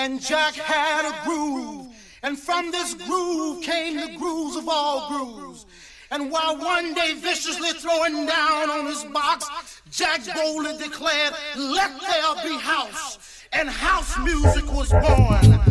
and Jack had a groove, and from this groove came the grooves of all grooves. And while one day viciously throwing down on his box, Jack boldly declared, "Let there be house," and house music was born.